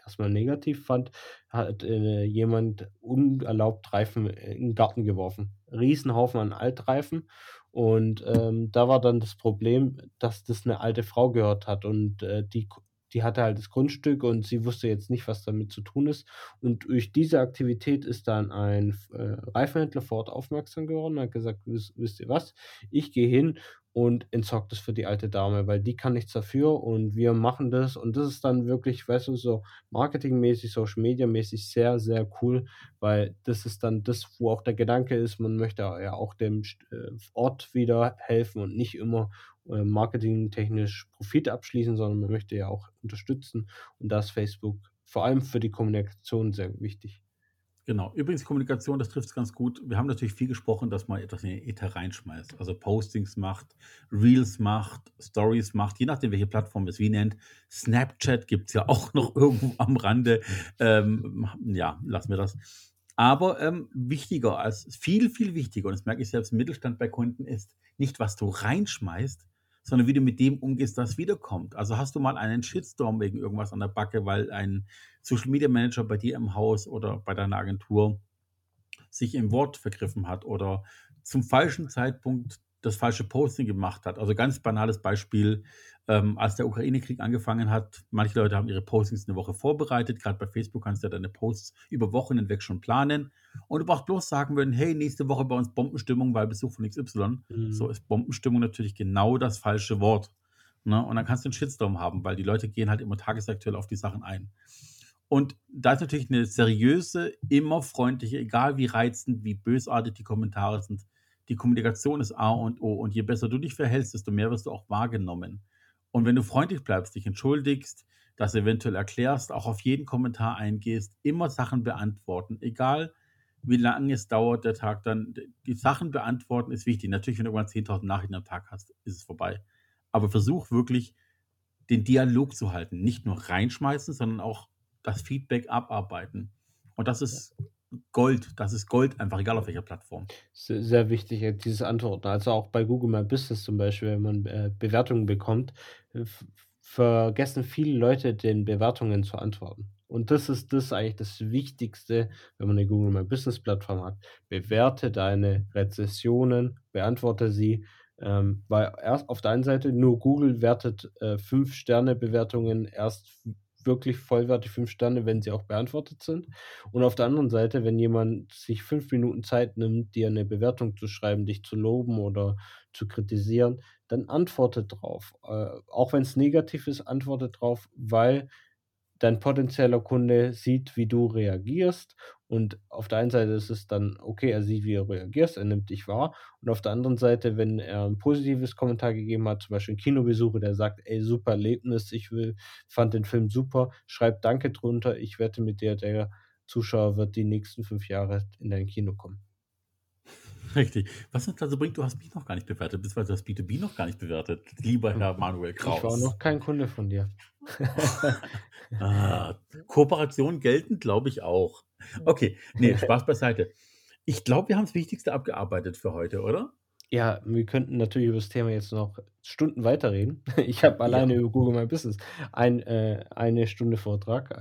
erstmal negativ fand, hat jemand unerlaubt Reifen in den Garten geworfen. Riesenhaufen an Altreifen. Und da war dann das Problem, dass das eine alte Frau gehört hat. Und die hatte halt das Grundstück und sie wusste jetzt nicht, was damit zu tun ist. Und durch diese Aktivität ist dann ein Reifenhändler vor Ort aufmerksam geworden und hat gesagt, wisst ihr was, ich gehe hin und entsorgt das für die alte Dame, weil die kann nichts dafür und wir machen das. Und das ist dann wirklich, weißt du, so marketingmäßig, Social-Media-mäßig sehr, sehr cool, weil das ist dann das, wo auch der Gedanke ist, man möchte ja auch dem Ort wieder helfen und nicht immer marketingtechnisch Profit abschließen, sondern man möchte ja auch unterstützen. Und da ist Facebook vor allem für die Kommunikation sehr wichtig. Genau. Übrigens, Kommunikation, das trifft es ganz gut. Wir haben natürlich viel gesprochen, dass man etwas in den Äther reinschmeißt. Also Postings macht, Reels macht, Stories macht, je nachdem, welche Plattform es wie nennt. Snapchat gibt es ja auch noch irgendwo am Rande. Ja, lassen wir das. Aber wichtiger, als viel, viel wichtiger, und das merke ich selbst im Mittelstand bei Kunden, ist nicht, was du reinschmeißt, sondern wie du mit dem umgehst, das wiederkommt. Also hast du mal einen Shitstorm wegen irgendwas an der Backe, weil ein Social Media Manager bei dir im Haus oder bei deiner Agentur sich im Wort vergriffen hat oder zum falschen Zeitpunkt das falsche Posting gemacht hat. Also ganz banales Beispiel, als der Ukraine-Krieg angefangen hat, manche Leute haben ihre Postings eine Woche vorbereitet, gerade bei Facebook kannst du ja deine Posts über Wochen hinweg schon planen und du brauchst bloß sagen würden, hey, nächste Woche bei uns Bombenstimmung, weil Besuch von XY, so ist Bombenstimmung natürlich genau das falsche Wort. Ne? Und dann kannst du einen Shitstorm haben, weil die Leute gehen halt immer tagesaktuell auf die Sachen ein. Und da ist natürlich eine seriöse, immer freundliche, egal wie reizend, wie bösartig die Kommentare sind, die Kommunikation ist A und O. Und je besser du dich verhältst, desto mehr wirst du auch wahrgenommen. Und wenn du freundlich bleibst, dich entschuldigst, das eventuell erklärst, auch auf jeden Kommentar eingehst, immer Sachen beantworten. Egal, wie lange es dauert, der Tag dann. Die Sachen beantworten ist wichtig. Natürlich, wenn du irgendwann 10.000 Nachrichten am Tag hast, ist es vorbei. Aber versuch wirklich, den Dialog zu halten. Nicht nur reinschmeißen, sondern auch das Feedback abarbeiten. Und das ist Gold, das ist Gold, einfach egal auf welcher Plattform. Sehr, sehr wichtig, dieses Antworten. Also auch bei Google My Business zum Beispiel, wenn man Bewertungen bekommt, vergessen viele Leute, den Bewertungen zu antworten. Und das ist das eigentlich das Wichtigste, wenn man eine Google My Business Plattform hat. Bewerte deine Rezessionen, beantworte sie, weil erst auf der einen Seite nur Google wertet 5-Sterne-Bewertungen erst wirklich vollwertig 5 Sterne, wenn sie auch beantwortet sind. Und auf der anderen Seite, wenn jemand sich 5 Minuten Zeit nimmt, dir eine Bewertung zu schreiben, dich zu loben oder zu kritisieren, dann antworte drauf. Auch wenn es negativ ist, antworte drauf, weil dein potenzieller Kunde sieht, wie du reagierst. Und auf der einen Seite ist es dann, okay, er sieht, wie du reagierst, er nimmt dich wahr. Und auf der anderen Seite, wenn er ein positives Kommentar gegeben hat, zum Beispiel ein Kinobesucher, der sagt, ey, super Erlebnis, fand den Film super, schreib Danke drunter, ich wette mit dir, der Zuschauer wird die nächsten 5 Jahre in dein Kino kommen. Richtig. Was uns dazu bringt, du hast mich noch gar nicht bewertet, beziehungsweise du hast B2B noch gar nicht bewertet, lieber Herr Manuel Kraus. Ich war noch kein Kunde von dir. Kooperationen gelten, glaube ich, auch. Okay, nee, Spaß beiseite. Ich glaube, wir haben das Wichtigste abgearbeitet für heute, oder? Ja, wir könnten natürlich über das Thema jetzt noch Stunden weiterreden. Ich habe alleine über Google My Business eine Stunde Vortrag.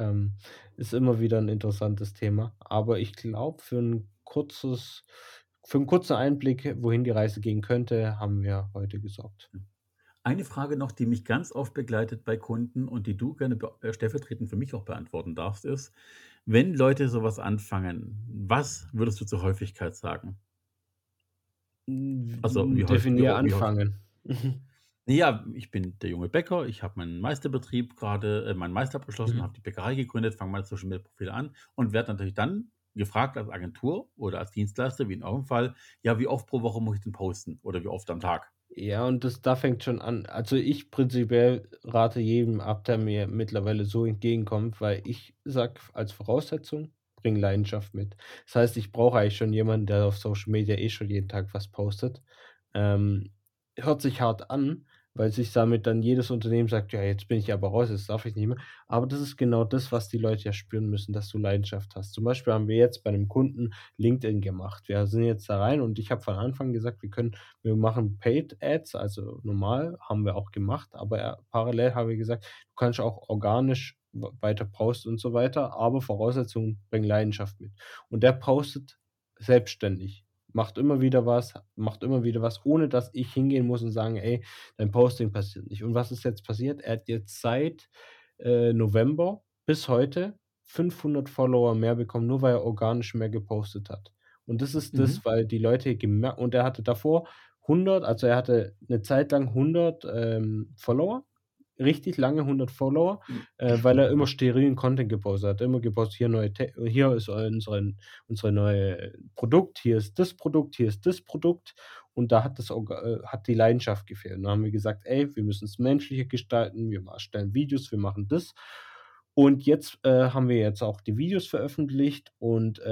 Ist immer wieder ein interessantes Thema. Aber ich glaube, für einen kurzen Einblick, wohin die Reise gehen könnte, haben wir heute gesorgt. Eine Frage noch, die mich ganz oft begleitet bei Kunden und die du gerne stellvertretend für mich auch beantworten darfst, ist, wenn Leute sowas anfangen, was würdest du zur Häufigkeit sagen? Also, wie definier häufig, anfangen. Ja, ich bin der junge Bäcker, ich habe meinen Meisterbetrieb gerade, meinen Meister abgeschlossen, habe die Bäckerei gegründet, fange meine Social Media Profile an und werde natürlich dann gefragt als Agentur oder als Dienstleister, wie in eurem Fall, ja, wie oft pro Woche muss ich denn posten oder wie oft am Tag? Ja, und da fängt schon an. Also ich prinzipiell rate jedem ab, der mir mittlerweile so entgegenkommt, weil ich sage als Voraussetzung, bring Leidenschaft mit. Das heißt, ich brauche eigentlich schon jemanden, der auf Social Media schon jeden Tag was postet. Hört sich hart an, weil sich damit dann jedes Unternehmen sagt, ja, jetzt bin ich aber raus, jetzt darf ich nicht mehr. Aber das ist genau das, was die Leute ja spüren müssen, dass du Leidenschaft hast. Zum Beispiel haben wir jetzt bei einem Kunden LinkedIn gemacht. Wir sind jetzt da rein und ich habe von Anfang gesagt, wir machen Paid Ads, also normal, haben wir auch gemacht, aber parallel haben wir gesagt, du kannst auch organisch weiter brauchst und so weiter, aber Voraussetzungen bringen Leidenschaft mit. Und der postet selbstständig, macht immer wieder was, ohne dass ich hingehen muss und sagen, ey, dein Posting passiert nicht. Und was ist jetzt passiert? Er hat jetzt seit November bis heute 500 Follower mehr bekommen, nur weil er organisch mehr gepostet hat. Und das ist das, weil die Leute gemerkt, und er hatte davor 100, also er hatte eine Zeit lang 100 Follower, richtig lange 100 Follower, weil er immer sterilen Content gepostet hat, immer gepostet, hier ist unsere neue Produkt, hier ist das Produkt, und da hat die Leidenschaft gefehlt. Und dann haben wir gesagt, ey, wir müssen es menschlicher gestalten, wir erstellen Videos, wir machen das. Und jetzt haben wir jetzt auch die Videos veröffentlicht, und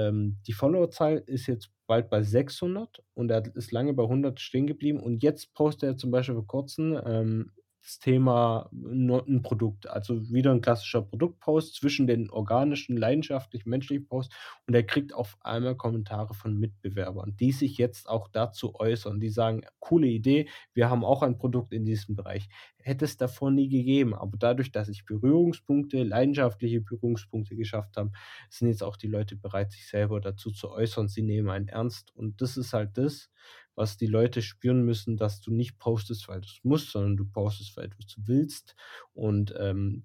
die Followerzahl ist jetzt bald bei 600, und er ist lange bei 100 stehen geblieben, und jetzt postet er zum Beispiel vor kurzem das Thema ein Produkt, also wieder ein klassischer Produktpost zwischen den organischen, leidenschaftlich, menschlichen Posts, und er kriegt auf einmal Kommentare von Mitbewerbern, die sich jetzt auch dazu äußern, die sagen, coole Idee, wir haben auch ein Produkt in diesem Bereich. Hätte es davor nie gegeben, aber dadurch, dass ich Berührungspunkte, leidenschaftliche Berührungspunkte geschafft habe, sind jetzt auch die Leute bereit, sich selber dazu zu äußern, sie nehmen einen ernst, und das ist halt das, was die Leute spüren müssen, dass du nicht postest, weil du es musst, sondern du postest, weil du es willst. Und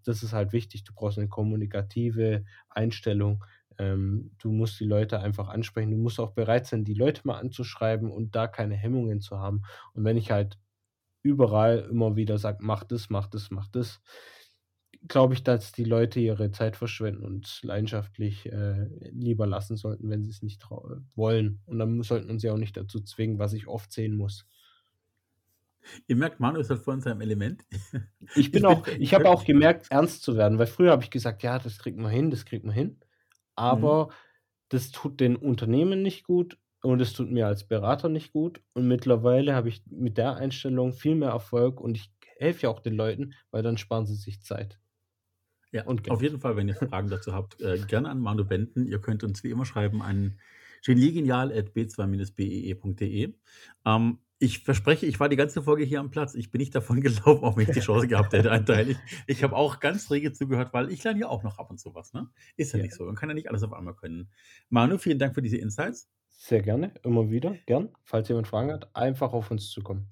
das ist halt wichtig. Du brauchst eine kommunikative Einstellung. Du musst die Leute einfach ansprechen. Du musst auch bereit sein, die Leute mal anzuschreiben und da keine Hemmungen zu haben. Und wenn ich halt überall immer wieder sage, mach das, glaube ich, dass die Leute ihre Zeit verschwenden und leidenschaftlich lieber lassen sollten, wenn sie es nicht wollen. Und dann sollten uns ja auch nicht dazu zwingen, was ich oft sehen muss. Ihr merkt, Manu ist halt vor seinem Element. Ich habe auch gemerkt, ernst zu werden, weil früher habe ich gesagt, ja, das kriegt man hin. Aber das tut den Unternehmen nicht gut und es tut mir als Berater nicht gut. Und mittlerweile habe ich mit der Einstellung viel mehr Erfolg, und ich helfe ja auch den Leuten, weil dann sparen sie sich Zeit. Ja, und auf jeden Fall, wenn ihr Fragen dazu habt, gerne an Manu wenden. Ihr könnt uns wie immer schreiben an geniegenial@b2-bee.de. Ich verspreche, ich war die ganze Folge hier am Platz. Ich bin nicht davon gelaufen, auch wenn ich die Chance gehabt hätte, anteilig. Ich habe auch ganz rege zugehört, weil ich lerne ja auch noch ab und zu was. Ne? Ist ja nicht so. Man kann ja nicht alles auf einmal können. Manu, vielen Dank für diese Insights. Sehr gerne, immer wieder. Gern. Falls jemand Fragen hat, einfach auf uns zukommen.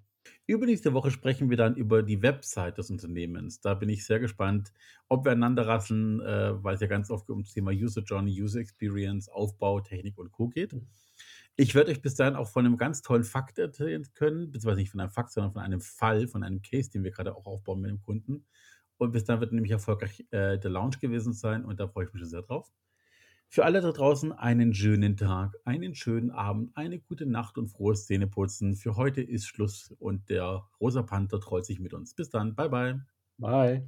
Übernächste Woche sprechen wir dann über die Website des Unternehmens. Da bin ich sehr gespannt, ob wir einander rasseln, weil es ja ganz oft um das Thema User Journey, User Experience, Aufbau, Technik und Co. geht. Ich werde euch bis dahin auch von einem ganz tollen Fakt erzählen können, beziehungsweise nicht von einem Fakt, sondern von einem Fall, von einem Case, den wir gerade auch aufbauen mit dem Kunden. Und bis dahin wird nämlich erfolgreich der Launch gewesen sein, und da freue ich mich schon sehr drauf. Für alle da draußen einen schönen Tag, einen schönen Abend, eine gute Nacht und frohes Zähneputzen. Für heute ist Schluss, und der rosa Panther trollt sich mit uns. Bis dann, bye bye. Bye.